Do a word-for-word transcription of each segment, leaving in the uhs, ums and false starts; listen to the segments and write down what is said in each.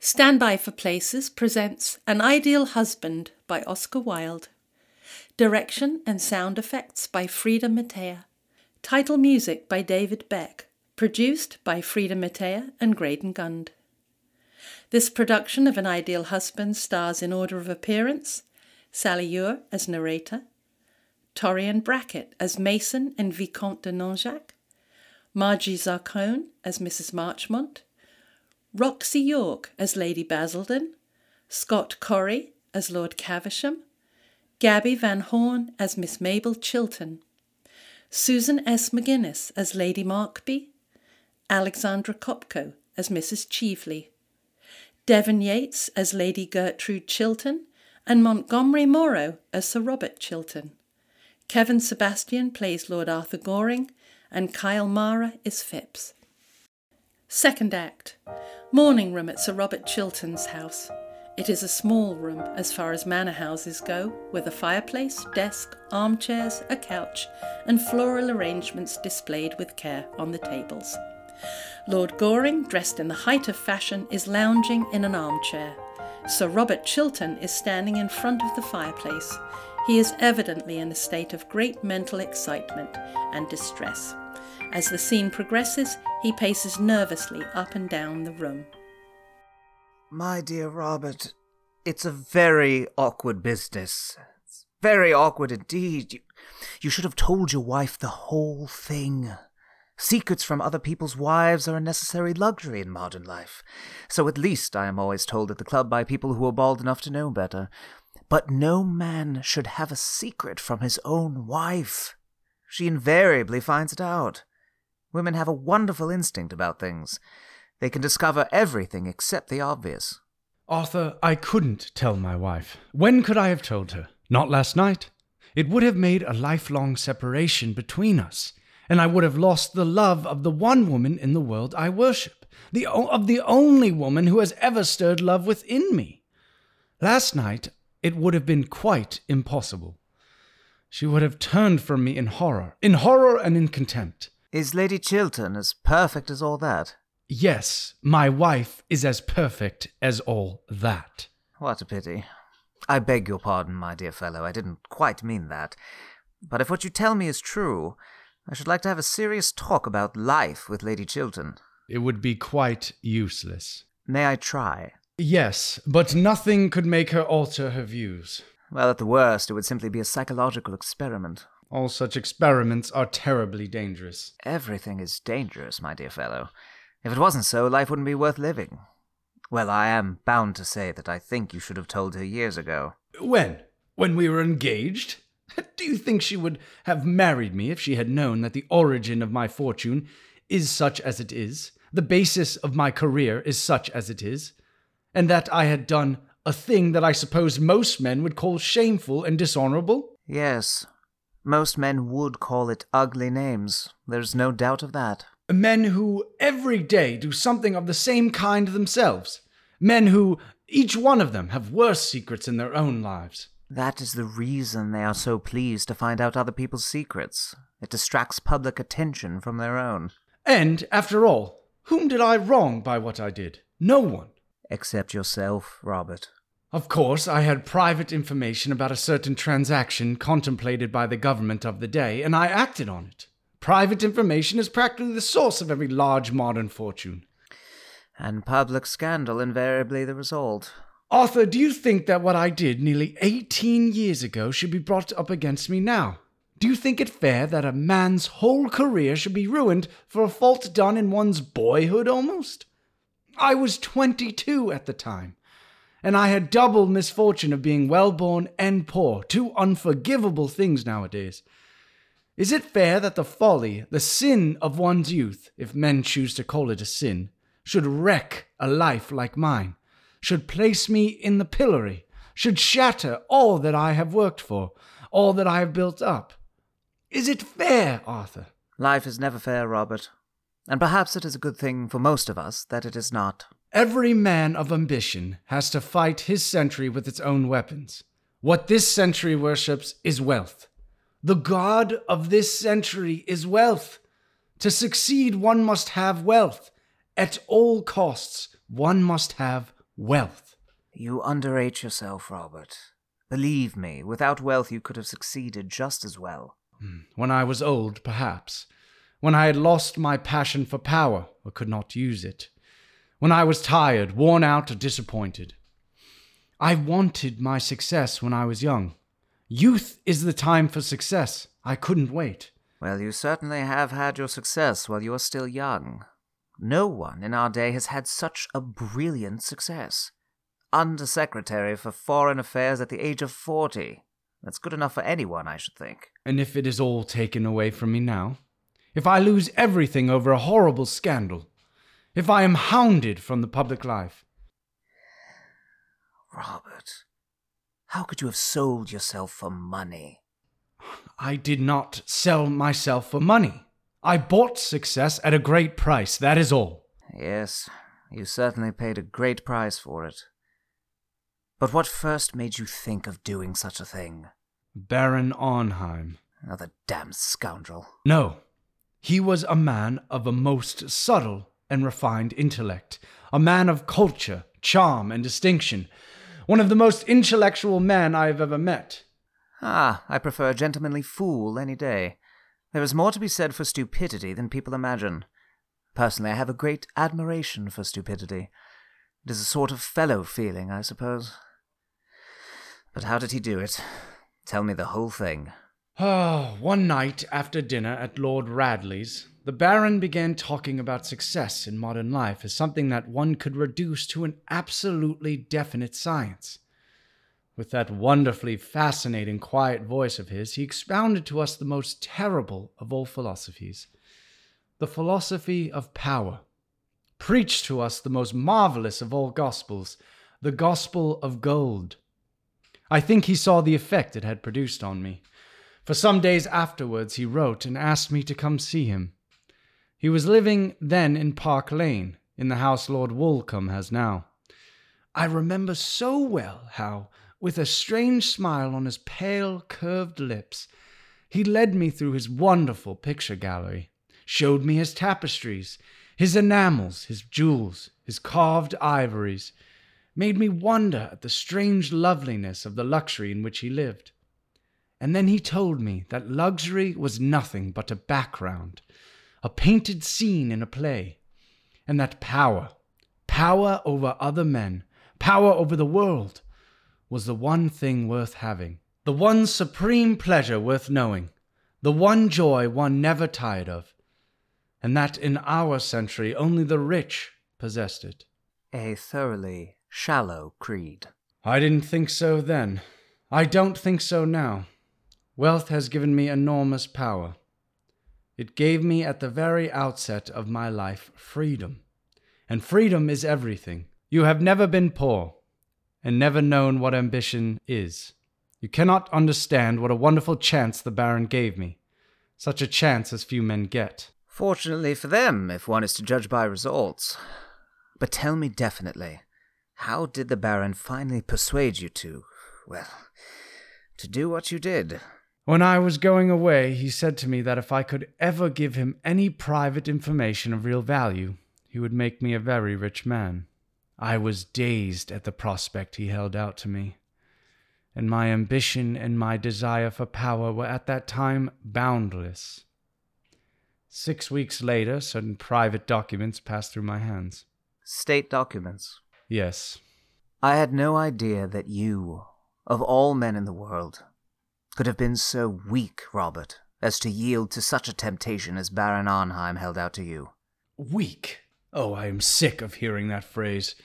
Stand By for Places presents An Ideal Husband by Oscar Wilde. Direction and sound effects by Frida Matea. Title music by David Beck. Produced by Frida Matea and Graydon Gund. This production of An Ideal Husband stars in order of appearance Sally Ure as narrator, Torian Brackett as Mason and Vicomte de Nanjac, Margie Zarkone as Missus Marchmont, Roxy York as Lady Basildon, Scott Corrie as Lord Caversham, Gabby Van Horn as Miss Mabel Chilton, Susan S. McGuinness as Lady Markby, Alexandra Kopko as Missus Cheveley, Devon Yates as Lady Gertrude Chilton, and Montgomery Morrow as Sir Robert Chilton. Kevin Sebastian plays Lord Arthur Goring, and Kyle Mara is Phipps. Second act. Morning room at Sir Robert Chilton's house. It is a small room, as far as manor houses go, with a fireplace, desk, armchairs, a couch, and floral arrangements displayed with care on the tables. Lord Goring, dressed in the height of fashion, is lounging in an armchair. Sir Robert Chilton is standing in front of the fireplace. He is evidently in a state of great mental excitement and distress. As the scene progresses, he paces nervously up and down the room. My dear Robert, it's a very awkward business. It's very awkward indeed. You, you should have told your wife the whole thing. Secrets from other people's wives are a necessary luxury in modern life. So at least I am always told at the club by people who are bald enough to know better. But no man should have a secret from his own wife. She invariably finds it out. Women have a wonderful instinct about things. They can discover everything except the obvious. Arthur, I couldn't tell my wife. When could I have told her? Not last night. It would have made a lifelong separation between us, and I would have lost the love of the one woman in the world I worship, the o- of the only woman who has ever stirred love within me. Last night, it would have been quite impossible. She would have turned from me in horror, in horror and in contempt. Is Lady Chiltern as perfect as all that? Yes, my wife is as perfect as all that. What a pity. I beg your pardon, my dear fellow. I didn't quite mean that. But if what you tell me is true, I should like to have a serious talk about life with Lady Chiltern. It would be quite useless. May I try? Yes, but nothing could make her alter her views. Well, at the worst, it would simply be a psychological experiment. All such experiments are terribly dangerous. Everything is dangerous, my dear fellow. If it wasn't so, life wouldn't be worth living. Well, I am bound to say that I think you should have told her years ago. When? When we were engaged? Do you think she would have married me if she had known that the origin of my fortune is such as it is, the basis of my career is such as it is, and that I had done a thing that I suppose most men would call shameful and dishonorable? Yes, most men would call it ugly names. There's no doubt of that. Men who every day do something of the same kind themselves. Men who, each one of them, have worse secrets in their own lives. That is the reason they are so pleased to find out other people's secrets. It distracts public attention from their own. And, after all, whom did I wrong by what I did? No one. Except yourself, Robert. Of course, I had private information about a certain transaction contemplated by the government of the day, and I acted on it. Private information is practically the source of every large modern fortune. And public scandal invariably the result. Arthur, do you think that what I did nearly eighteen years ago should be brought up against me now? Do you think it fair that a man's whole career should be ruined for a fault done in one's boyhood almost? I was twenty-two at the time, and I had double misfortune of being well-born and poor, two unforgivable things nowadays. Is it fair that the folly, the sin of one's youth, if men choose to call it a sin, should wreck a life like mine, should place me in the pillory, should shatter all that I have worked for, all that I have built up? Is it fair, Arthur? Life is never fair, Robert, and perhaps it is a good thing for most of us that it is not. Every man of ambition has to fight his century with its own weapons. What this century worships is wealth. The god of this century is wealth. To succeed, one must have wealth. At all costs, one must have wealth. You underrate yourself, Robert. Believe me, without wealth you could have succeeded just as well. When I was old, perhaps. When I had lost my passion for power, or could not use it. When I was tired, worn out, or disappointed. I wanted my success when I was young. Youth is the time for success. I couldn't wait. Well, you certainly have had your success while you are still young. No one in our day has had such a brilliant success. Undersecretary for Foreign Affairs at the age of forty. That's good enough for anyone, I should think. And if it is all taken away from me now? If I lose everything over a horrible scandal? If I am hounded from the public life? Robert, how could you have sold yourself for money? I did not sell myself for money. I bought success at a great price, that is all. Yes, you certainly paid a great price for it. But what first made you think of doing such a thing? Baron Arnheim. Another damned scoundrel. No. He was a man of a most subtle and refined intellect, a man of culture, charm, and distinction, one of the most intellectual men I have ever met. Ah, I prefer a gentlemanly fool any day. There is more to be said for stupidity than people imagine. Personally, I have a great admiration for stupidity. It is a sort of fellow feeling, I suppose. But how did he do it? Tell me the whole thing. Oh, one night after dinner at Lord Radley's, the Baron began talking about success in modern life as something that one could reduce to an absolutely definite science. With that wonderfully fascinating quiet voice of his, he expounded to us the most terrible of all philosophies, the philosophy of power. Preached to us the most marvelous of all gospels, the gospel of gold. I think he saw the effect it had produced on me, for some days afterwards he wrote and asked me to come see him. He was living then in Park Lane, in the house Lord Woolcombe has now. I remember so well how, with a strange smile on his pale, curved lips, he led me through his wonderful picture gallery, showed me his tapestries, his enamels, his jewels, his carved ivories, made me wonder at the strange loveliness of the luxury in which he lived. And then he told me that luxury was nothing but a background, a painted scene in a play, and that power, power over other men, power over the world, was the one thing worth having, the one supreme pleasure worth knowing, the one joy one never tired of, and that in our century only the rich possessed it. A thoroughly shallow creed. I didn't think so then. I don't think so now. Wealth has given me enormous power. It gave me at the very outset of my life freedom. And freedom is everything. You have never been poor, and never known what ambition is. You cannot understand what a wonderful chance the Baron gave me, such a chance as few men get. Fortunately for them, if one is to judge by results. But tell me definitely, how did the Baron finally persuade you to, well, to do what you did? When I was going away, he said to me that if I could ever give him any private information of real value, he would make me a very rich man. I was dazed at the prospect he held out to me, and my ambition and my desire for power were at that time boundless. Six weeks later, certain private documents passed through my hands. State documents? Yes. I had no idea that you, of all men in the world, could have been so weak, Robert, as to yield to such a temptation as Baron Arnheim held out to you. Weak? Oh, I am sick of hearing that phrase.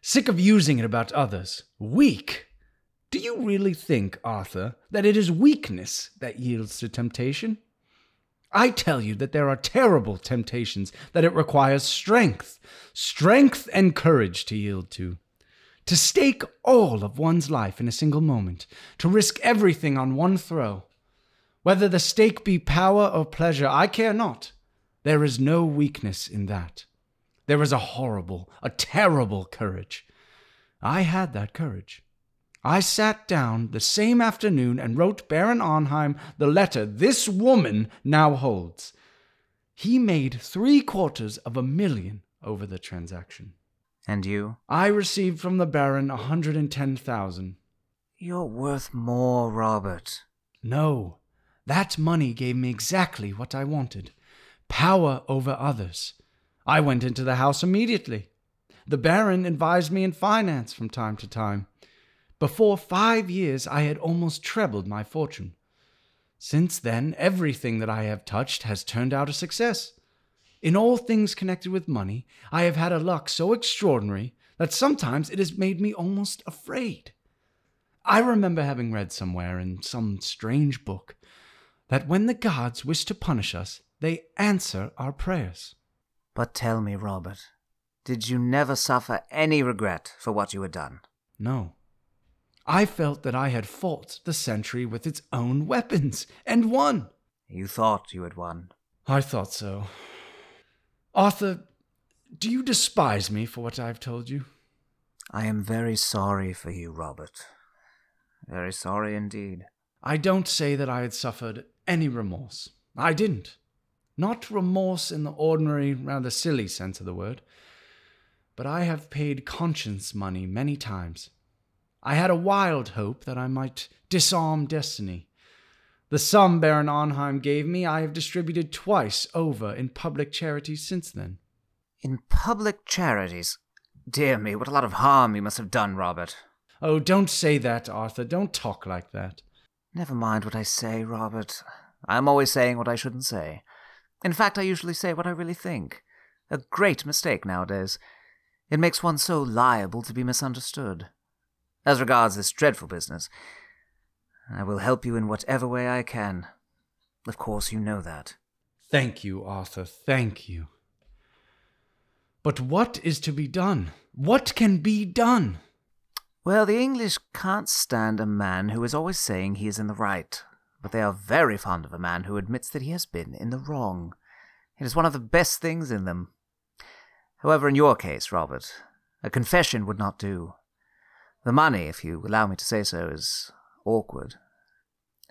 Sick of using it about others. Weak? Do you really think, Arthur, that it is weakness that yields to temptation? I tell you that there are terrible temptations, that it requires strength, strength and courage to yield to. To stake all of one's life in a single moment, to risk everything on one throw. Whether the stake be power or pleasure, I care not. There is no weakness in that. There is a horrible, a terrible courage. I had that courage. I sat down the same afternoon and wrote Baron Arnheim the letter this woman now holds. He made three quarters of a million over the transaction. And you? I received from the Baron a hundred and ten thousand. You're worth more, Robert. No. That money gave me exactly what I wanted. Power over others. I went into the house immediately. The Baron advised me in finance from time to time. Before five years, I had almost trebled my fortune. Since then, everything that I have touched has turned out a success. In all things connected with money, I have had a luck so extraordinary that sometimes it has made me almost afraid. I remember having read somewhere in some strange book that when the gods wish to punish us, they answer our prayers. But tell me, Robert, did you never suffer any regret for what you had done? No. I felt that I had fought the sentry with its own weapons, and won. You thought you had won. I thought so. Arthur, do you despise me for what I have told you? I am very sorry for you, Robert. Very sorry indeed. I don't say that I had suffered any remorse. I didn't. Not remorse in the ordinary, rather silly sense of the word. But I have paid conscience money many times. I had a wild hope that I might disarm destiny. The sum Baron Arnheim gave me I have distributed twice over in public charities since then. In public charities? Dear me, what a lot of harm you must have done, Robert. Oh, don't say that, Arthur. Don't talk like that. Never mind what I say, Robert. I'm always saying what I shouldn't say. In fact, I usually say what I really think. A great mistake nowadays. It makes one so liable to be misunderstood. As regards this dreadful business, I will help you in whatever way I can. Of course, you know that. Thank you, Arthur, thank you. But what is to be done? What can be done? Well, the English can't stand a man who is always saying he is in the right, but they are very fond of a man who admits that he has been in the wrong. It is one of the best things in them. However, in your case, Robert, a confession would not do. The money, if you allow me to say so, is awkward.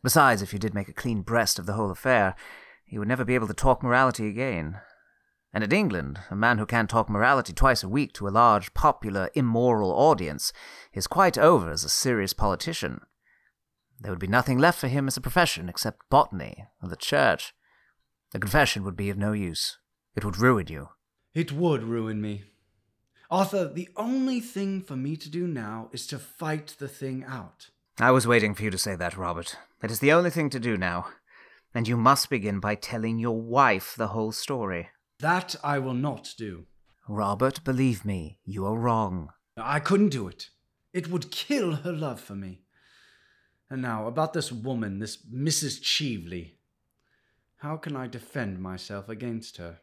Besides, if you did make a clean breast of the whole affair, you would never be able to talk morality again. And in England, a man who can talk morality twice a week to a large, popular, immoral audience is quite over as a serious politician. There would be nothing left for him as a profession except botany or the church. The confession would be of no use. It would ruin you. It would ruin me. Arthur, the only thing for me to do now is to fight the thing out. I was waiting for you to say that, Robert. It is the only thing to do now. And you must begin by telling your wife the whole story. That I will not do. Robert, believe me, you are wrong. I couldn't do it. It would kill her love for me. And now, about this woman, this Missus Cheveley. How can I defend myself against her?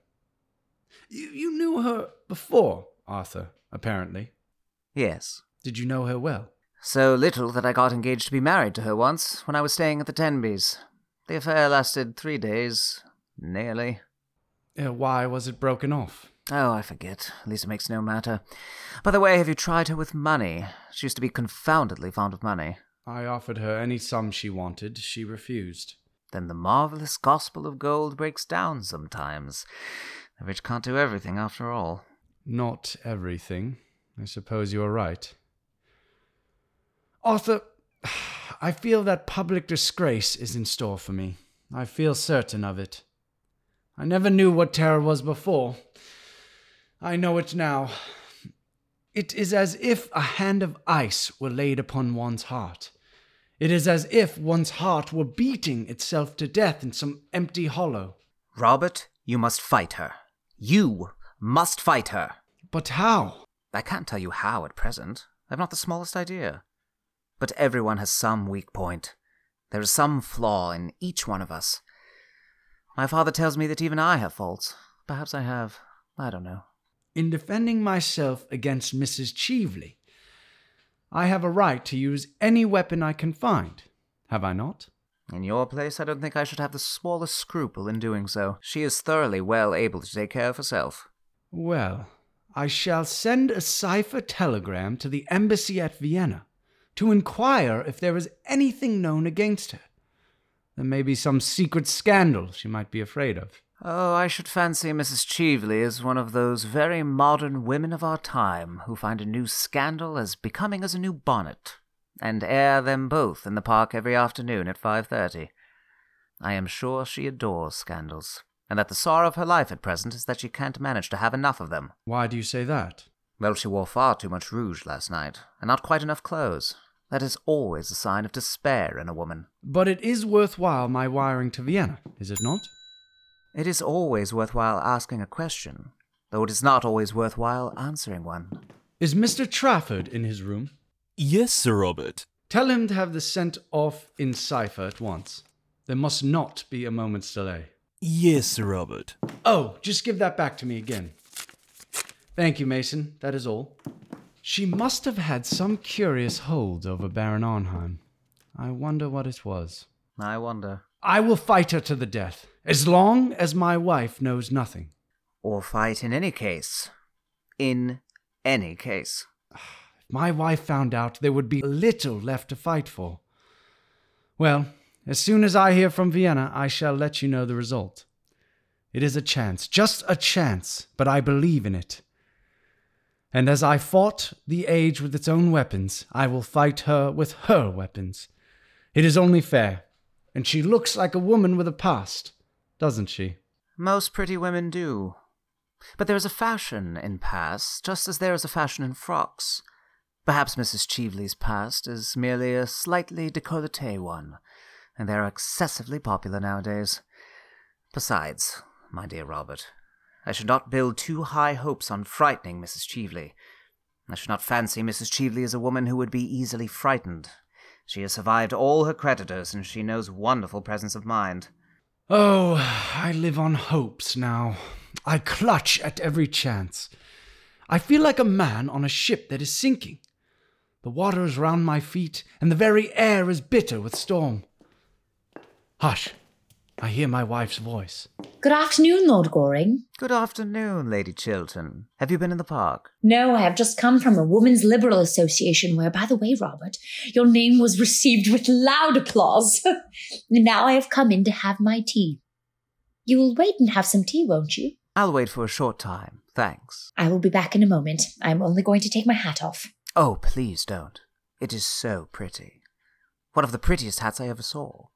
You, you knew her before, Arthur, apparently. Yes. Did you know her well? So little that I got engaged to be married to her once when I was staying at the Tenbys. The affair lasted three days, nearly. Uh, why was it broken off? Oh, I forget. At least it makes no matter. By the way, have you tried her with money? She used to be confoundedly fond of money. I offered her any sum she wanted. She refused. Then the marvellous gospel of gold breaks down sometimes. The rich can't do everything after all. Not everything. I suppose you are right. Arthur, I feel that public disgrace is in store for me. I feel certain of it. I never knew what terror was before. I know it now. It is as if a hand of ice were laid upon one's heart. It is as if one's heart were beating itself to death in some empty hollow. Robert, you must fight her. You must fight her. But how? I can't tell you how at present. I've not the smallest idea. But everyone has some weak point. There is some flaw in each one of us. My father tells me that even I have faults. Perhaps I have. I don't know. In defending myself against Missus Cheveley, I have a right to use any weapon I can find, have I not? In your place, I don't think I should have the smallest scruple in doing so. She is thoroughly well able to take care of herself. Well, I shall send a cipher telegram to the embassy at Vienna to inquire if there is anything known against her. There may be some secret scandal she might be afraid of. Oh, I should fancy Missus Cheeveley is one of those very modern women of our time who find a new scandal as becoming as a new bonnet, and air them both in the park every afternoon at five thirty. I am sure she adores scandals, and that the sorrow of her life at present is that she can't manage to have enough of them. Why do you say that? Well, she wore far too much rouge last night, and not quite enough clothes. That is always a sign of despair in a woman. But it is worthwhile my wiring to Vienna, is it not? It is always worthwhile asking a question, though it is not always worthwhile answering one. Is Mister Trafford in his room? Yes, Sir Robert. Tell him to have this sent off in cipher at once. There must not be a moment's delay. Yes, Sir Robert. Oh, just give that back to me again. Thank you, Mason. That is all. She must have had some curious hold over Baron Arnheim. I wonder what it was. I wonder. I will fight her to the death, as long as my wife knows nothing. Or fight in any case. In any case. If my wife found out, there would be little left to fight for. Well, as soon as I hear from Vienna, I shall let you know the result. It is a chance, just a chance, but I believe in it. And as I fought the age with its own weapons, I will fight her with her weapons. It is only fair. And she looks like a woman with a past, doesn't she? Most pretty women do. But there is a fashion in pasts, just as there is a fashion in frocks. Perhaps Missus Cheeveley's past is merely a slightly décolleté one, and they are excessively popular nowadays. Besides, my dear Robert, I should not build too high hopes on frightening Missus Cheeveley. I should not fancy Missus Cheeveley is a woman who would be easily frightened. She has survived all her creditors, and she knows wonderful presence of mind. Oh, I live on hopes now. I clutch at every chance. I feel like a man on a ship that is sinking. The water is round my feet, and the very air is bitter with storm. Hush! I hear my wife's voice. Good afternoon, Lord Goring. Good afternoon, Lady Chiltern. Have you been in the park? No, I have just come from a Women's Liberal Association where, by the way, Robert, your name was received with loud applause. Now I have come in to have my tea. You will wait and have some tea, won't you? I'll wait for a short time, thanks. I will be back in a moment. I'm only going to take my hat off. Oh, please don't. It is so pretty. One of the prettiest hats I ever saw.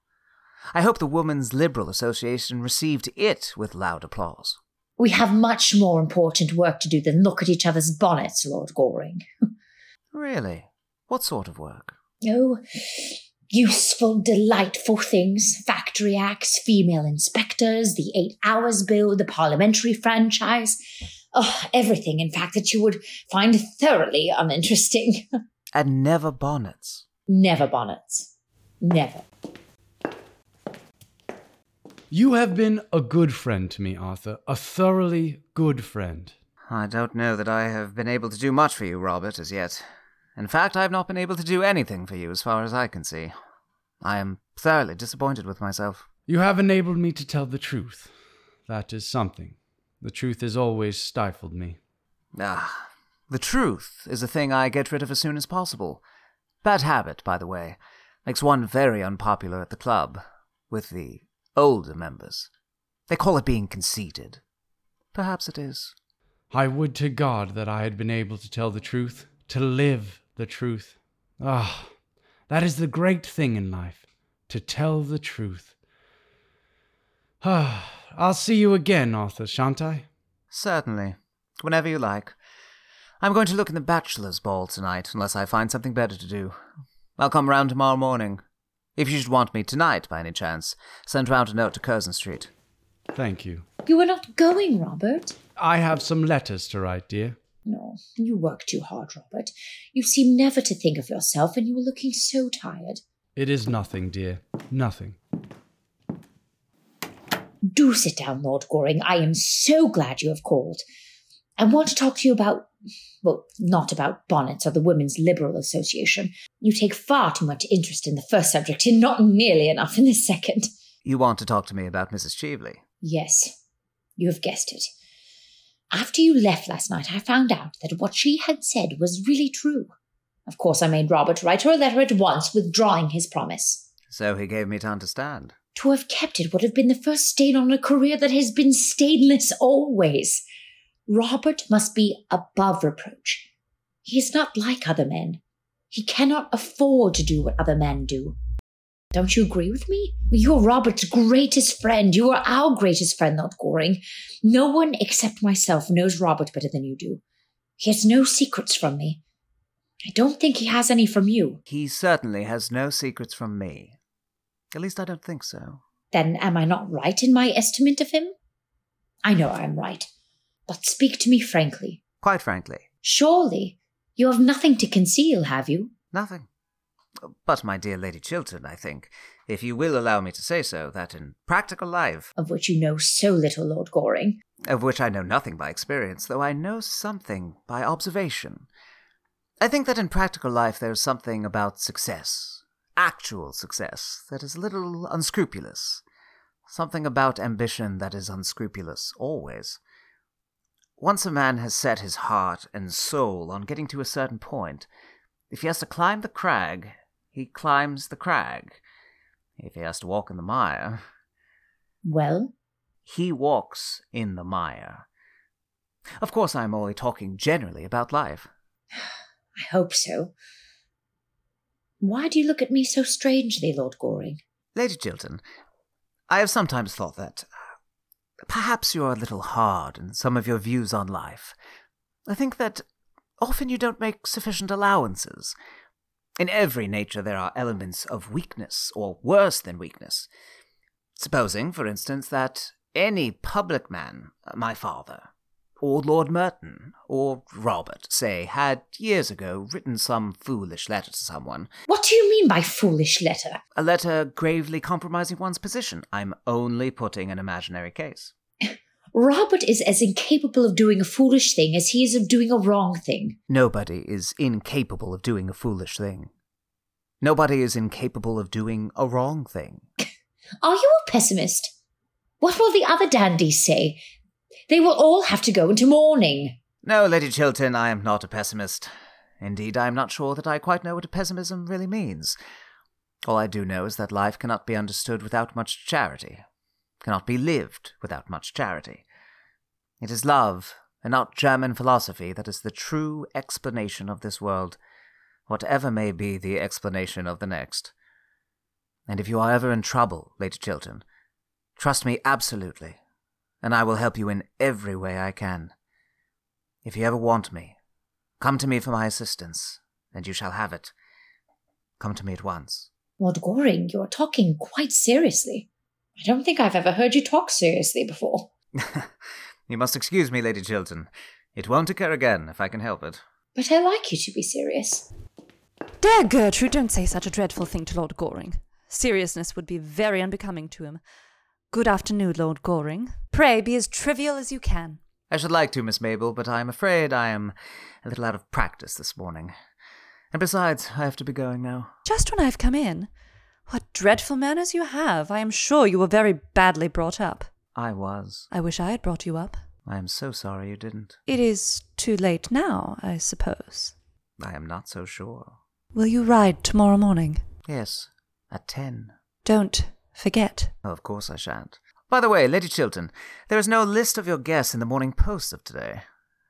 I hope the Women's Liberal Association received it with loud applause. We have much more important work to do than look at each other's bonnets, Lord Goring. Really? What sort of work? Oh, useful, delightful things. Factory acts, female inspectors, the Eight Hours Bill, the parliamentary franchise. Oh, everything, in fact, that you would find thoroughly uninteresting. And never bonnets. Never bonnets. Never. You have been a good friend to me, Arthur. A thoroughly good friend. I don't know that I have been able to do much for you, Robert, as yet. In fact, I have not been able to do anything for you, as far as I can see. I am thoroughly disappointed with myself. You have enabled me to tell the truth. That is something. The truth has always stifled me. Ah, the truth is a thing I get rid of as soon as possible. Bad habit, by the way. Makes one very unpopular at the club, with the older members. They call it being conceited. Perhaps it is. I would to God that I had been able to tell the truth, to live the truth. Ah, that is the great thing in life, to tell the truth. Ah, I'll see you again, Arthur, shan't I? Certainly, whenever you like. I'm going to look in the bachelor's ball tonight, unless I find something better to do. I'll come round tomorrow morning. If you should want me tonight, by any chance, send round a note to Curzon Street. Thank you. You are not going, Robert. I have some letters to write, dear. No, you work too hard, Robert. You seem never to think of yourself, and you are looking so tired. It is nothing, dear. Nothing. Do sit down, Lord Goring. I am so glad you have called. I want to talk to you about... well, not about bonnets or the Women's Liberal Association. You take far too much interest in the first subject and not nearly enough in the second. You want to talk to me about Missus Cheeveley? Yes, you have guessed it. After you left last night, I found out that what she had said was really true. Of course, I made Robert write her a letter at once, withdrawing his promise. So he gave me to understand. To have kept it would have been the first stain on a career that has been stainless always. Robert must be above reproach. He is not like other men. He cannot afford to do what other men do. Don't you agree with me? You're Robert's greatest friend. You are our greatest friend, Lord Goring. No one except myself knows Robert better than you do. He has no secrets from me. I don't think he has any from you. He certainly has no secrets from me. At least I don't think so. Then am I not right in my estimate of him? I know I'm right. But speak to me frankly. Quite frankly. Surely you have nothing to conceal, have you? Nothing. But, my dear Lady Chiltern, I think, if you will allow me to say so, that in practical life... Of which you know so little, Lord Goring. Of which I know nothing by experience, though I know something by observation. I think that in practical life there is something about success, actual success, that is a little unscrupulous. Something about ambition that is unscrupulous, always. Once a man has set his heart and soul on getting to a certain point, if he has to climb the crag, he climbs the crag. If he has to walk in the mire... Well? He walks in the mire. Of course, I'm only talking generally about life. I hope so. Why do you look at me so strangely, Lord Goring? Lady Chiltern, I have sometimes thought that perhaps you are a little hard in some of your views on life. I think that often you don't make sufficient allowances. In every nature there are elements of weakness, or worse than weakness. Supposing, for instance, that any public man, my father, or Lord Merton, or Robert, say, had years ago written some foolish letter to someone. What do you mean by foolish letter? A letter gravely compromising one's position. I'm only putting an imaginary case. Robert is as incapable of doing a foolish thing as he is of doing a wrong thing. Nobody is incapable of doing a foolish thing. Nobody is incapable of doing a wrong thing. Are you a pessimist? What will the other dandies say? They will all have to go into mourning. No, Lady Chiltern, I am not a pessimist. Indeed, I am not sure that I quite know what pessimism really means. All I do know is that life cannot be understood without much charity, cannot be lived without much charity. It is love, and not German philosophy, that is the true explanation of this world, whatever may be the explanation of the next. And if you are ever in trouble, Lady Chiltern, trust me absolutely, and I will help you in every way I can. If you ever want me, come to me for my assistance, and you shall have it. Come to me at once. Lord Goring, you are talking quite seriously. I don't think I've ever heard you talk seriously before. You must excuse me, Lady Chiltern. It won't occur again, if I can help it. But I like you to be serious. Dear Gertrude, don't say such a dreadful thing to Lord Goring. Seriousness would be very unbecoming to him. Good afternoon, Lord Goring. Pray be as trivial as you can. I should like to, Miss Mabel, but I am afraid I am a little out of practice this morning. And besides, I have to be going now. Just when I have come in. What dreadful manners you have. I am sure you were very badly brought up. I was. I wish I had brought you up. I am so sorry you didn't. It is too late now, I suppose. I am not so sure. Will you ride tomorrow morning? Yes, at ten. Don't forget. Oh, of course I shan't. By the way, Lady Chiltern, there is no list of your guests in the Morning Post of today.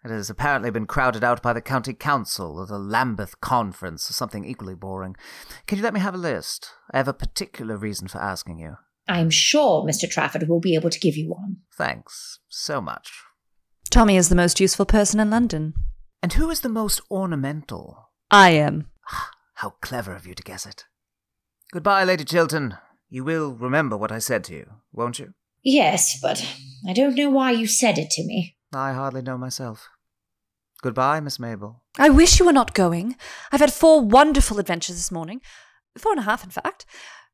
It has apparently been crowded out by the County Council or the Lambeth Conference or something equally boring. Can you let me have a list? I have a particular reason for asking you. I'm sure Mister Trafford will be able to give you one. Thanks so much. Tommy is the most useful person in London. And who is the most ornamental? I am. How clever of you to guess it. Goodbye, Lady Chiltern. You will remember what I said to you, won't you? Yes, but I don't know why you said it to me. I hardly know myself. Goodbye, Miss Mabel. I wish you were not going. I've had four wonderful adventures this morning. Four and a half, in fact.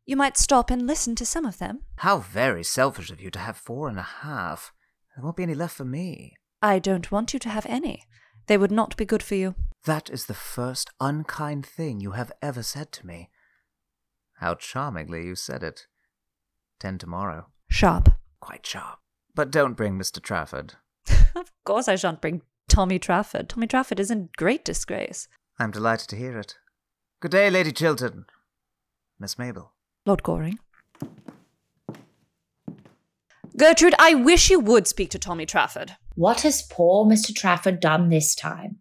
You might stop and listen to some of them. How very selfish of you to have four and a half. There won't be any left for me. I don't want you to have any. They would not be good for you. That is the first unkind thing you have ever said to me. How charmingly you said it. Ten tomorrow. Sharp. Quite sharp. But don't bring Mister Trafford. Of course I shan't bring Tommy Trafford. Tommy Trafford is in great disgrace. I'm delighted to hear it. Good day, Lady Chiltern. Miss Mabel. Lord Goring. Gertrude, I wish you would speak to Tommy Trafford. What has poor Mister Trafford done this time?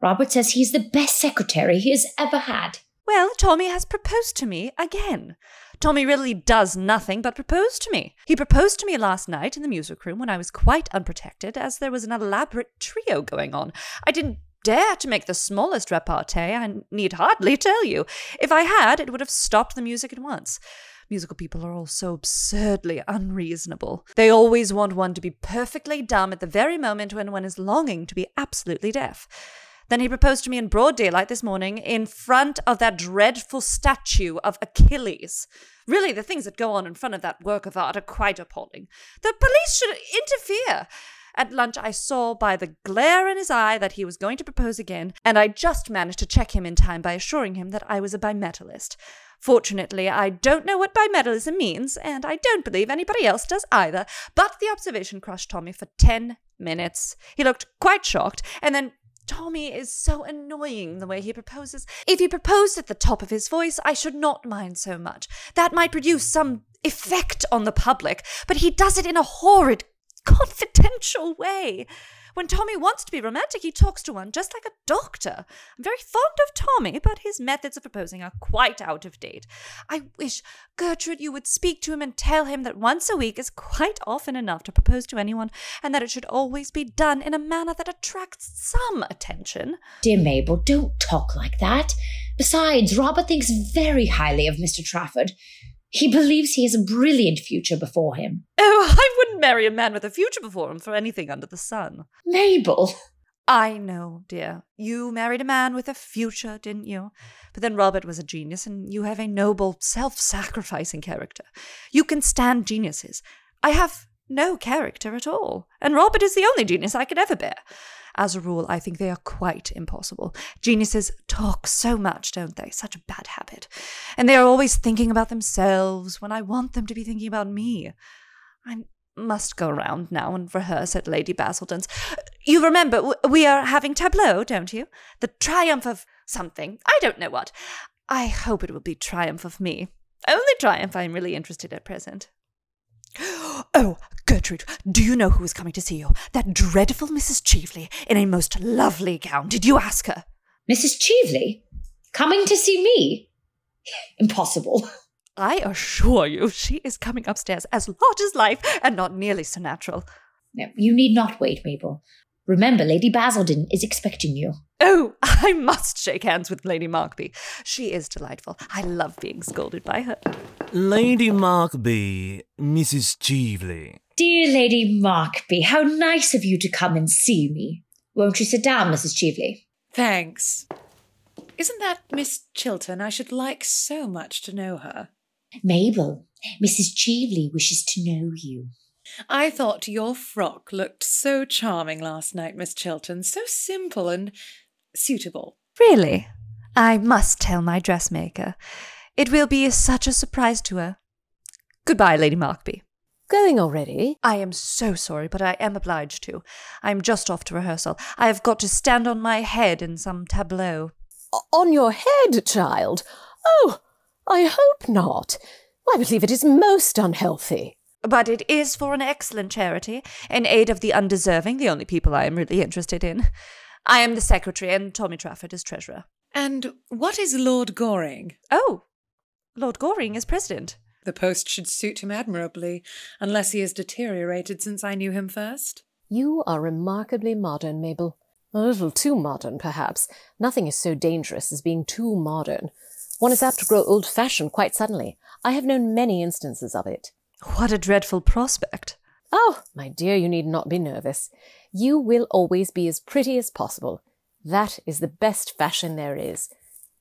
Robert says he's the best secretary he has ever had. Well, Tommy has proposed to me again. Tommy really does nothing but propose to me. He proposed to me last night in the music room when I was quite unprotected, as there was an elaborate trio going on. I didn't dare to make the smallest repartee, I need hardly tell you. If I had, it would have stopped the music at once. Musical people are all so absurdly unreasonable. They always want one to be perfectly dumb at the very moment when one is longing to be absolutely deaf. Then he proposed to me in broad daylight this morning in front of that dreadful statue of Achilles. Really, the things that go on in front of that work of art are quite appalling. The police should interfere. At lunch, I saw by the glare in his eye that he was going to propose again, and I just managed to check him in time by assuring him that I was a bimetallist. Fortunately, I don't know what bimetallism means, and I don't believe anybody else does either, but the observation crushed Tommy for ten minutes. He looked quite shocked, and then Tommy is so annoying the way he proposes. If he proposed at the top of his voice, I should not mind so much. That might produce some effect on the public, but he does it in a horrid, confidential way. When Tommy wants to be romantic, he talks to one just like a doctor. I'm very fond of Tommy, but his methods of proposing are quite out of date. I wish, Gertrude, you would speak to him and tell him that once a week is quite often enough to propose to anyone, and that it should always be done in a manner that attracts some attention. Dear Mabel, don't talk like that. Besides, Robert thinks very highly of Mister Trafford. He believes he has a brilliant future before him. Oh, I wouldn't marry a man with a future before him for anything under the sun. Mabel! I know, dear. You married a man with a future, didn't you? But then Robert was a genius, and you have a noble, self-sacrificing character. You can stand geniuses. I have no character at all, and Robert is the only genius I could ever bear. As a rule, I think they are quite impossible. Geniuses talk so much, don't they? Such a bad habit. And they are always thinking about themselves when I want them to be thinking about me. I must go around now and rehearse at Lady Basildon's. You remember, we are having tableaux, don't you? The triumph of something. I don't know what. I hope it will be triumph of me. Only triumph I'm really interested at present. Oh, Gertrude, do you know who is coming to see you? That dreadful Missus Cheveley in a most lovely gown. Did you ask her? Missus Cheveley? Coming to see me? Impossible. I assure you she is coming upstairs as large as life and not nearly so natural. No, you need not wait, Mabel. Remember, Lady Basildon is expecting you. Oh, I must shake hands with Lady Markby. She is delightful. I love being scolded by her. Lady Markby, Missus Cheveley. Dear Lady Markby, how nice of you to come and see me. Won't you sit down, Missus Cheveley? Thanks. Isn't that Miss Chiltern? I should like so much to know her. Mabel, Missus Cheveley wishes to know you. I thought your frock looked so charming last night, Miss Chiltern, so simple and suitable. Really? I must tell my dressmaker. It will be such a surprise to her. Goodbye, Lady Markby. Going already? I am so sorry, but I am obliged to. I am just off to rehearsal. I have got to stand on my head in some tableau. O- on your head, child? Oh, I hope not. I believe it is most unhealthy. But it is for an excellent charity, in aid of the undeserving, the only people I am really interested in. I am the secretary, and Tommy Trafford is treasurer. And what is Lord Goring? Oh, Lord Goring is president. The post should suit him admirably, unless he has deteriorated since I knew him first. You are remarkably modern, Mabel. A little too modern, perhaps. Nothing is so dangerous as being too modern. One is apt to grow old-fashioned quite suddenly. I have known many instances of it. What a dreadful prospect. Oh, my dear, you need not be nervous. You will always be as pretty as possible. That is the best fashion there is,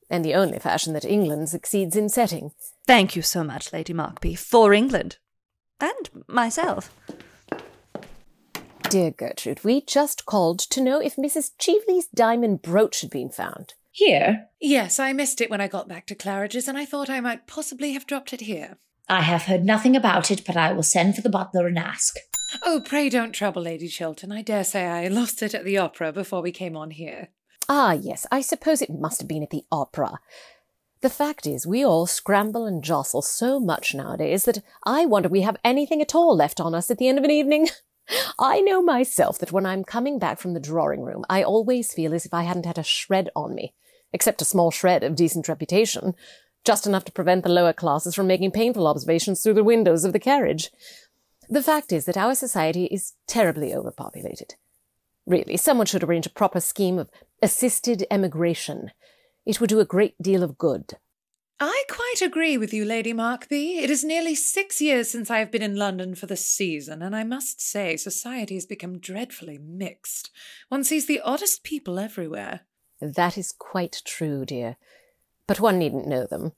and the only fashion that England succeeds in setting. Thank you so much, Lady Markby, for England. And myself. Dear Gertrude, we just called to know if Missus Cheveley's diamond brooch had been found. Here? Yes, I missed it when I got back to Claridge's, and I thought I might possibly have dropped it here. I have heard nothing about it, but I will send for the butler and ask. Oh, pray don't trouble, Lady Chiltern. I dare say I lost it at the opera before we came on here. Ah, yes, I suppose it must have been at the opera. The fact is, we all scramble and jostle so much nowadays that I wonder we have anything at all left on us at the end of an evening. I know myself that when I'm coming back from the drawing room, I always feel as if I hadn't had a shred on me, except a small shred of decent reputation, just enough to prevent the lower classes from making painful observations through the windows of the carriage. The fact is that our society is terribly overpopulated. Really, someone should arrange a proper scheme of assisted emigration. It would do a great deal of good. I quite agree with you, Lady Markby. It is nearly six years since I have been in London for the season, and I must say society has become dreadfully mixed. One sees the oddest people everywhere. That is quite true, dear. But one needn't know them.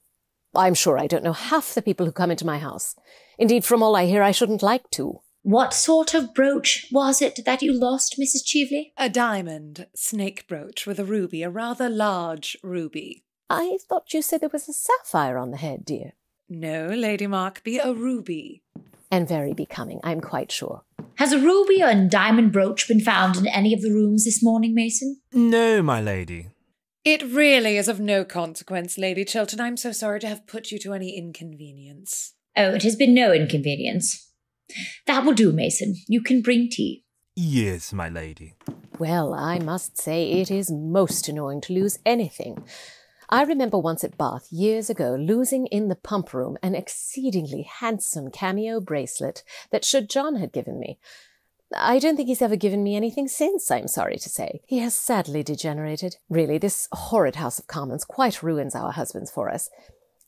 I'm sure I don't know half the people who come into my house. Indeed, from all I hear, I shouldn't like to. What sort of brooch was it that you lost, Missus Cheveley? A diamond snake brooch with a ruby, a rather large ruby. I thought you said there was a sapphire on the head, dear. No, Lady Markby, a ruby. And very becoming, I'm quite sure. Has a ruby or diamond brooch been found in any of the rooms this morning, Mason? No, my lady. It really is of no consequence, Lady Chiltern. I'm so sorry to have put you to any inconvenience. Oh, it has been no inconvenience. That will do, Mason. You can bring tea. Yes, my lady. Well, I must say it is most annoying to lose anything. I remember once at Bath, years ago, losing in the pump room an exceedingly handsome cameo bracelet that Sir John had given me. I don't think he's ever given me anything since, I'm sorry to say. He has sadly degenerated. Really, this horrid House of Commons quite ruins our husbands for us.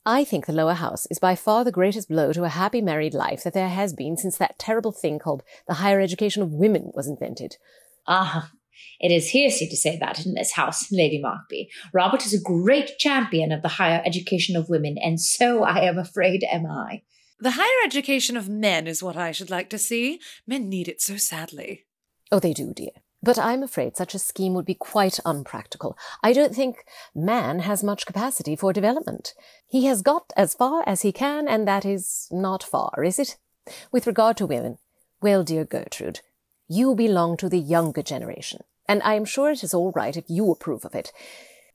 I think the lower house is by far the greatest blow to a happy married life that there has been since that terrible thing called the higher education of women was invented. Ah, uh, it is heresy to say that in this house, Lady Markby. Robert is a great champion of the higher education of women, and so I am afraid am I. The higher education of men is what I should like to see. Men need it so sadly. Oh, they do, dear. But I'm afraid such a scheme would be quite unpractical. I don't think man has much capacity for development. He has got as far as he can, and that is not far, is it? With regard to women, well, dear Gertrude, you belong to the younger generation, and I am sure it is all right if you approve of it.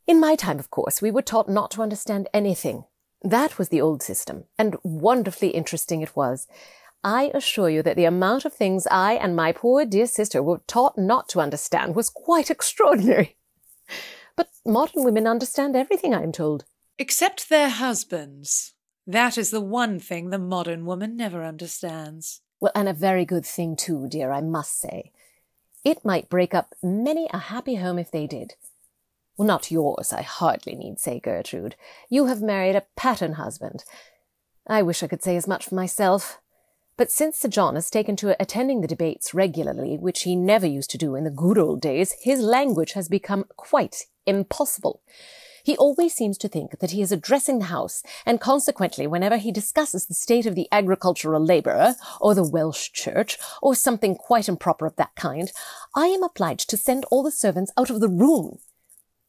In my time, of course, we were taught not to understand anything. That was the old system, and wonderfully interesting it was. I assure you that the amount of things I and my poor dear sister were taught not to understand was quite extraordinary. But modern women understand everything, I'm told. Except their husbands. That is the one thing the modern woman never understands. Well, and a very good thing too, dear, I must say. It might break up many a happy home if they did. Well, not yours, I hardly need say, Gertrude. You have married a pattern husband. I wish I could say as much for myself. But since Sir John has taken to attending the debates regularly, which he never used to do in the good old days, his language has become quite impossible. He always seems to think that he is addressing the House, and consequently whenever he discusses the state of the agricultural labourer, or the Welsh Church, or something quite improper of that kind, I am obliged to send all the servants out of the room.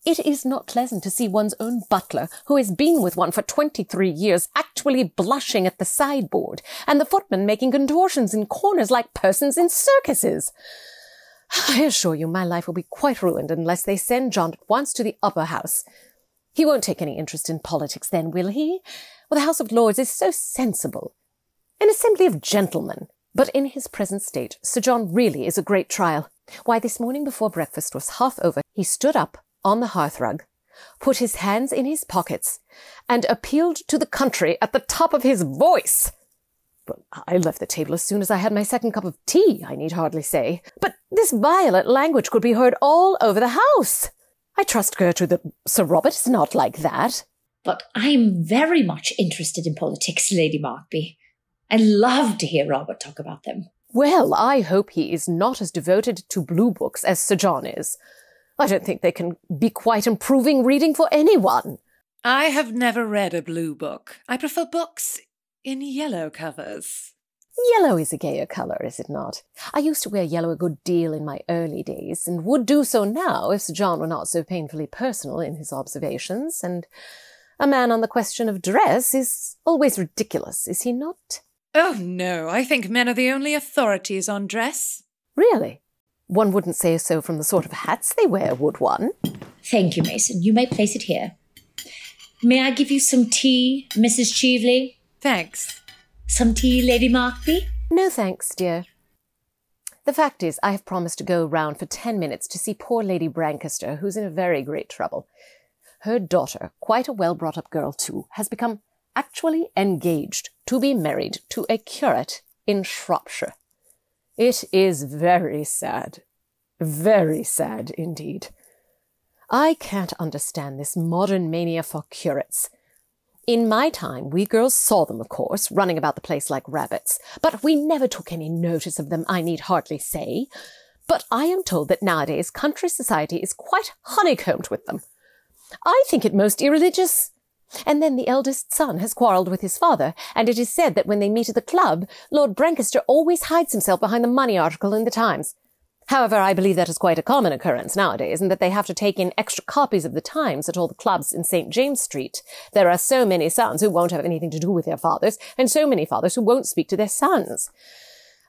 It is not pleasant to see one's own butler, who has been with one for twenty-three years, actually blushing at the sideboard, and the footmen making contortions in corners like persons in circuses. I assure you my life will be quite ruined unless they send John at once to the upper house. He won't take any interest in politics then, will he? Well, the House of Lords is so sensible. An assembly of gentlemen. But in his present state, Sir John really is a great trial. Why, this morning before breakfast was half over, he stood up on the hearthrug, put his hands in his pockets, and appealed to the country at the top of his voice. Well, I left the table as soon as I had my second cup of tea, I need hardly say. But this violent language could be heard all over the house. I trust, Gertrude, that Sir Robert is not like that. But I'm very much interested in politics, Lady Markby. I love to hear Robert talk about them. Well, I hope he is not as devoted to blue books as Sir John is. I don't think they can be quite improving reading for anyone. I have never read a blue book. I prefer books in yellow covers. Yellow is a gayer colour, is it not? I used to wear yellow a good deal in my early days, and would do so now if Sir John were not so painfully personal in his observations, and a man on the question of dress is always ridiculous, is he not? Oh, no, I think men are the only authorities on dress. Really? One wouldn't say so from the sort of hats they wear, would one? Thank you, Mason. You may place it here. May I give you some tea, Missus Cheveley? Thanks. Some tea, Lady Markby? No thanks, dear. The fact is, I have promised to go round for ten minutes to see poor Lady Brancaster, who's in a very great trouble. Her daughter, quite a well-brought-up girl too, has become actually engaged to be married to a curate in Shropshire. It is very sad, very sad indeed. I can't understand this modern mania for curates. In my time, we girls saw them, of course, running about the place like rabbits, but we never took any notice of them, I need hardly say. But I am told that nowadays country society is quite honeycombed with them. I think it most irreligious. And then the eldest son has quarrelled with his father, and it is said that when they meet at the club, Lord Brancaster always hides himself behind the money article in the Times. However, I believe that is quite a common occurrence nowadays, and that they have to take in extra copies of the Times at all the clubs in Saint James Street. There are so many sons who won't have anything to do with their fathers, and so many fathers who won't speak to their sons.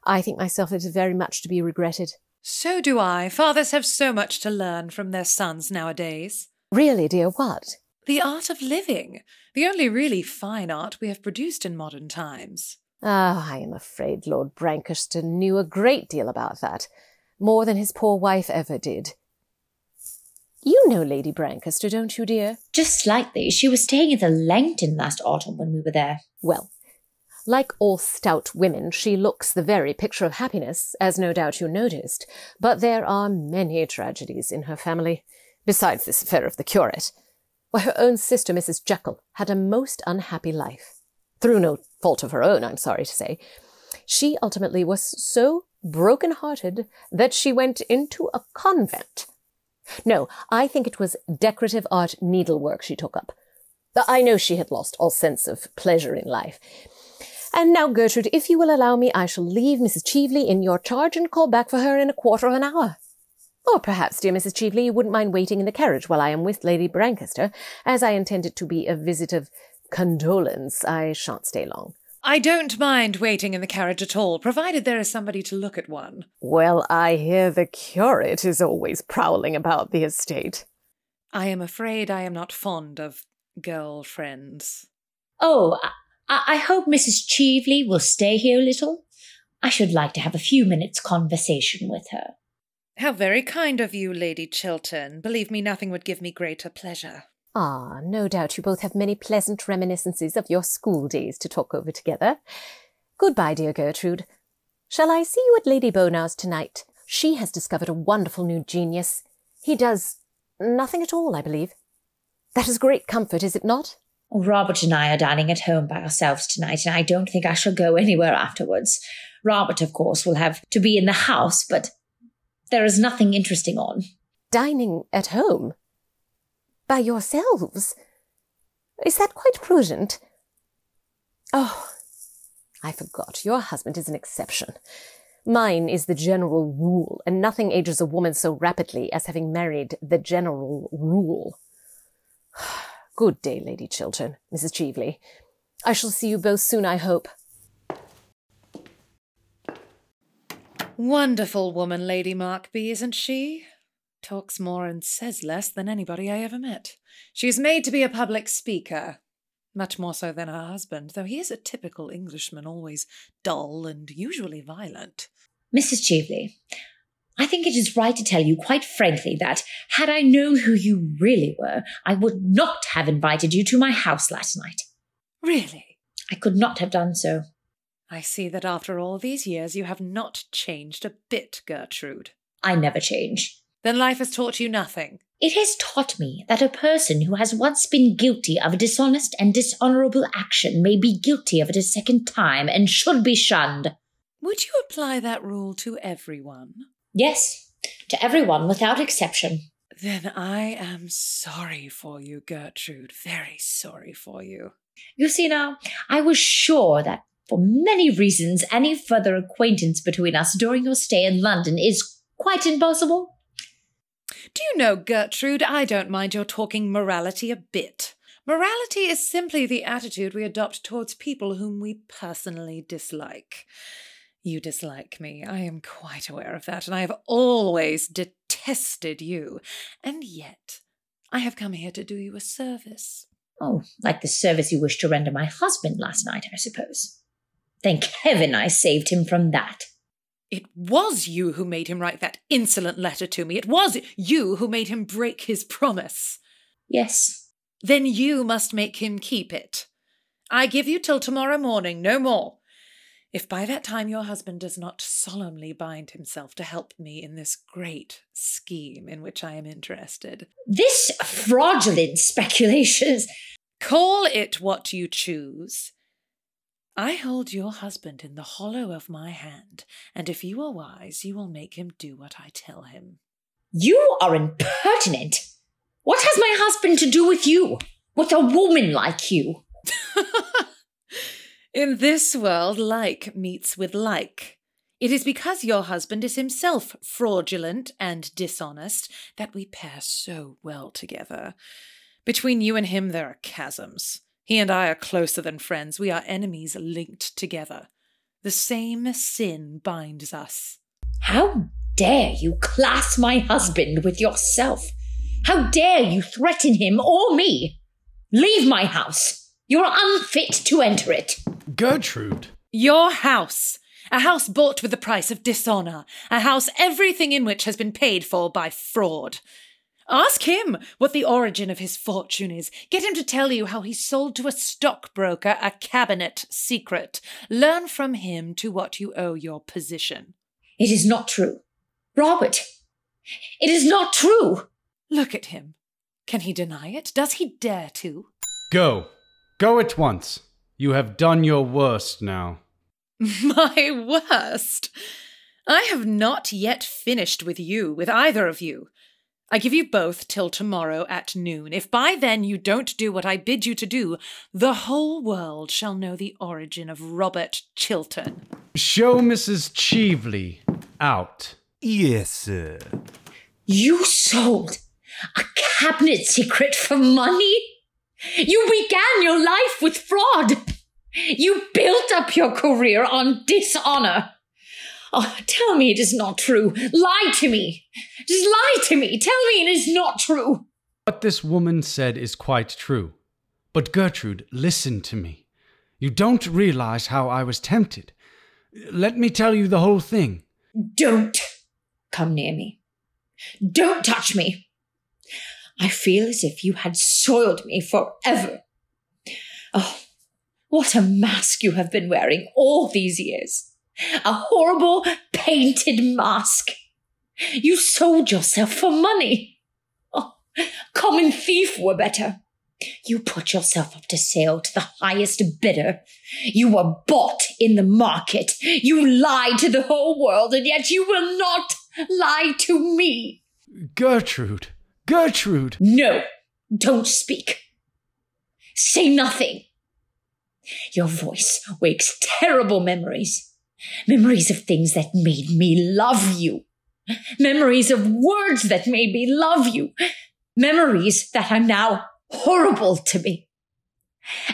I think myself it is very much to be regretted. So do I. Fathers have so much to learn from their sons nowadays. Really, dear, what? The art of living, the only really fine art we have produced in modern times. Oh, I am afraid Lord Brancaster knew a great deal about that, more than his poor wife ever did. You know Lady Brancaster, don't you, dear? Just slightly. She was staying at the Langton last autumn when we were there. Well, like all stout women, she looks the very picture of happiness, as no doubt you noticed, but there are many tragedies in her family. Besides this affair of the curate, why, her own sister, Missus Jekyll, had a most unhappy life. Through no fault of her own, I'm sorry to say. She ultimately was so broken-hearted that she went into a convent. No, I think it was decorative art needlework she took up. I know she had lost all sense of pleasure in life. And now, Gertrude, if you will allow me, I shall leave Missus Cheveley in your charge and call back for her in a quarter of an hour. Or perhaps, dear Missus Cheveley, you wouldn't mind waiting in the carriage while I am with Lady Brancaster, as I intend it to be a visit of condolence. I shan't stay long. I don't mind waiting in the carriage at all, provided there is somebody to look at one. Well, I hear the curate is always prowling about the estate. I am afraid I am not fond of girlfriends. Oh, I, I hope Missus Cheveley will stay here a little. I should like to have a few minutes' conversation with her. How very kind of you, Lady Chiltern. Believe me, nothing would give me greater pleasure. Ah, no doubt you both have many pleasant reminiscences of your school days to talk over together. Goodbye, dear Gertrude. Shall I see you at Lady Bonar's tonight? She has discovered a wonderful new genius. He does nothing at all, I believe. That is great comfort, is it not? Robert and I are dining at home by ourselves tonight, and I don't think I shall go anywhere afterwards. Robert, of course, will have to be in the house, but there is nothing interesting on. Dining at home? By yourselves? Is that quite prudent? Oh, I forgot. Your husband is an exception. Mine is the general rule, and nothing ages a woman so rapidly as having married the general rule. Good day, Lady Chiltern, Missus Cheveley. I shall see you both soon, I hope. Wonderful woman, Lady Markby, isn't she? Talks more and says less than anybody I ever met. She's made to be a public speaker, much more so than her husband, though he is a typical Englishman, always dull and usually violent. Missus Cheveley, I think it is right to tell you quite frankly that, had I known who you really were, I would not have invited you to my house last night. Really? I could not have done so. I see that after all these years you have not changed a bit, Gertrude. I never change. Then life has taught you nothing. It has taught me that a person who has once been guilty of a dishonest and dishonourable action may be guilty of it a second time and should be shunned. Would you apply that rule to everyone? Yes, to everyone without exception. Then I am sorry for you, Gertrude, very sorry for you. You see now, I was sure that for many reasons, any further acquaintance between us during your stay in London is quite impossible. Do you know, Gertrude, I don't mind your talking morality a bit. Morality is simply the attitude we adopt towards people whom we personally dislike. You dislike me. I am quite aware of that, and I have always detested you. And yet, I have come here to do you a service. Oh, like the service you wished to render my husband last night, I suppose. Thank heaven I saved him from that. It was you who made him write that insolent letter to me. It was you who made him break his promise. Yes. Then you must make him keep it. I give you till tomorrow morning, no more. If by that time your husband does not solemnly bind himself to help me in this great scheme in which I am interested. This fraudulent speculations. Call it what you choose. I hold your husband in the hollow of my hand, and if you are wise, you will make him do what I tell him. You are impertinent. What has my husband to do with you? With a woman like you? In this world, like meets with like. It is because your husband is himself fraudulent and dishonest that we pair so well together. Between you and him there are chasms. He and I are closer than friends. We are enemies linked together. The same sin binds us. How dare you class my husband with yourself? How dare you threaten him or me? Leave my house. You're unfit to enter it. Gertrude! Your house. A house bought with the price of dishonour. A house everything in which has been paid for by fraud. Ask him what the origin of his fortune is. Get him to tell you how he sold to a stockbroker a cabinet secret. Learn from him to what you owe your position. It is not true. Robert, it is not true. Look at him. Can he deny it? Does he dare to? Go. Go at once. You have done your worst now. My worst? I have not yet finished with you, with either of you. I give you both till tomorrow at noon. If by then you don't do what I bid you to do, the whole world shall know the origin of Robert Chiltern. Show Missus Cheveley out. Yes, sir. You sold a cabinet secret for money? You began your life with fraud. You built up your career on dishonour. Oh, tell me it is not true. Lie to me. Just lie to me. Tell me it is not true. What this woman said is quite true. But Gertrude, listen to me. You don't realize how I was tempted. Let me tell you the whole thing. Don't come near me. Don't touch me. I feel as if you had soiled me forever. Oh, what a mask you have been wearing all these years. A horrible painted mask. You sold yourself for money. Oh, common thief were better. You put yourself up to sale to the highest bidder. You were bought in the market. You lied to the whole world, and yet you will not lie to me. Gertrude, Gertrude. No, don't speak. Say nothing. Your voice wakes terrible memories. Memories of things that made me love you. Memories of words that made me love you. Memories that are now horrible to me.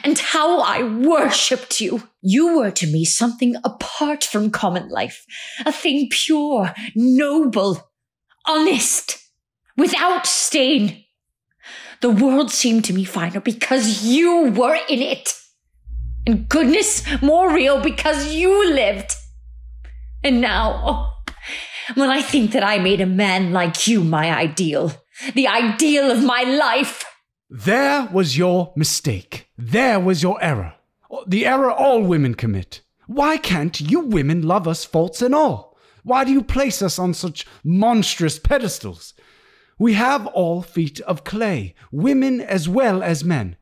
And how I worshipped you. You were to me something apart from common life. A thing pure, noble, honest, without stain. The world seemed to me finer because you were in it. And goodness, more real because you lived. And now, oh, when I think that I made a man like you my ideal, the ideal of my life. There was your mistake. There was your error. The error all women commit. Why can't you women love us, faults and all? Why do you place us on such monstrous pedestals? We have all feet of clay, women as well as men.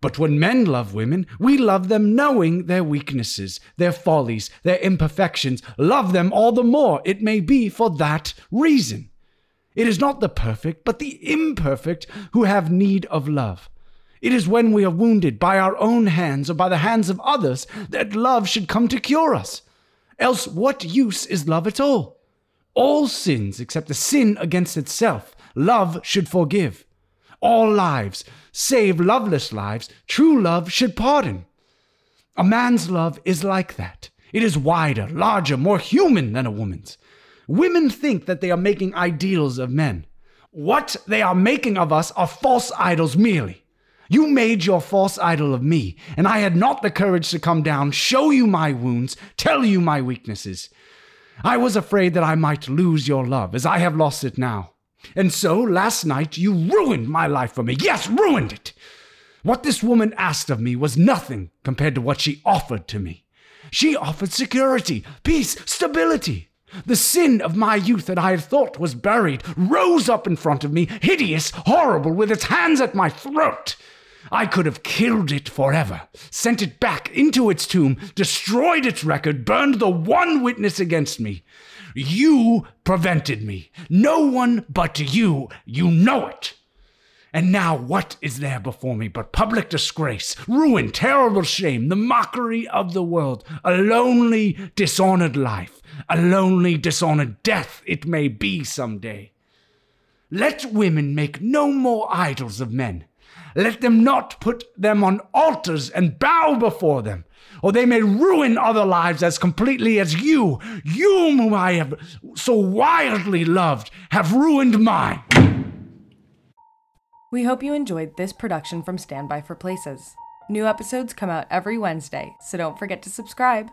But when men love women, we love them knowing their weaknesses, their follies, their imperfections. Love them all the more, it may be, for that reason. It is not the perfect, but the imperfect who have need of love. It is when we are wounded by our own hands or by the hands of others that love should come to cure us. Else what use is love at all? All sins, except the sin against itself, love should forgive. All lives, save loveless lives, true love should pardon. A man's love is like that. It is wider, larger, more human than a woman's. Women think that they are making ideals of men. What they are making of us are false idols merely. You made your false idol of me, and I had not the courage to come down, show you my wounds, tell you my weaknesses. I was afraid that I might lose your love, as I have lost it now. And so, last night, you ruined my life for me. Yes, ruined it! What this woman asked of me was nothing compared to what she offered to me. She offered security, peace, stability. The sin of my youth that I had thought was buried rose up in front of me, hideous, horrible, with its hands at my throat. I could have killed it forever, sent it back into its tomb, destroyed its record, burned the one witness against me. You prevented me. No one but you. You know it. And now what is there before me but public disgrace, ruin, terrible shame, the mockery of the world, a lonely, dishonored life, a lonely, dishonored death it may be some day. Let women make no more idols of men. Let them not put them on altars and bow before them, or they may ruin other lives as completely as you, you whom I have so wildly loved, have ruined mine. We hope you enjoyed this production from Standby for Places. New episodes come out every Wednesday, so don't forget to subscribe.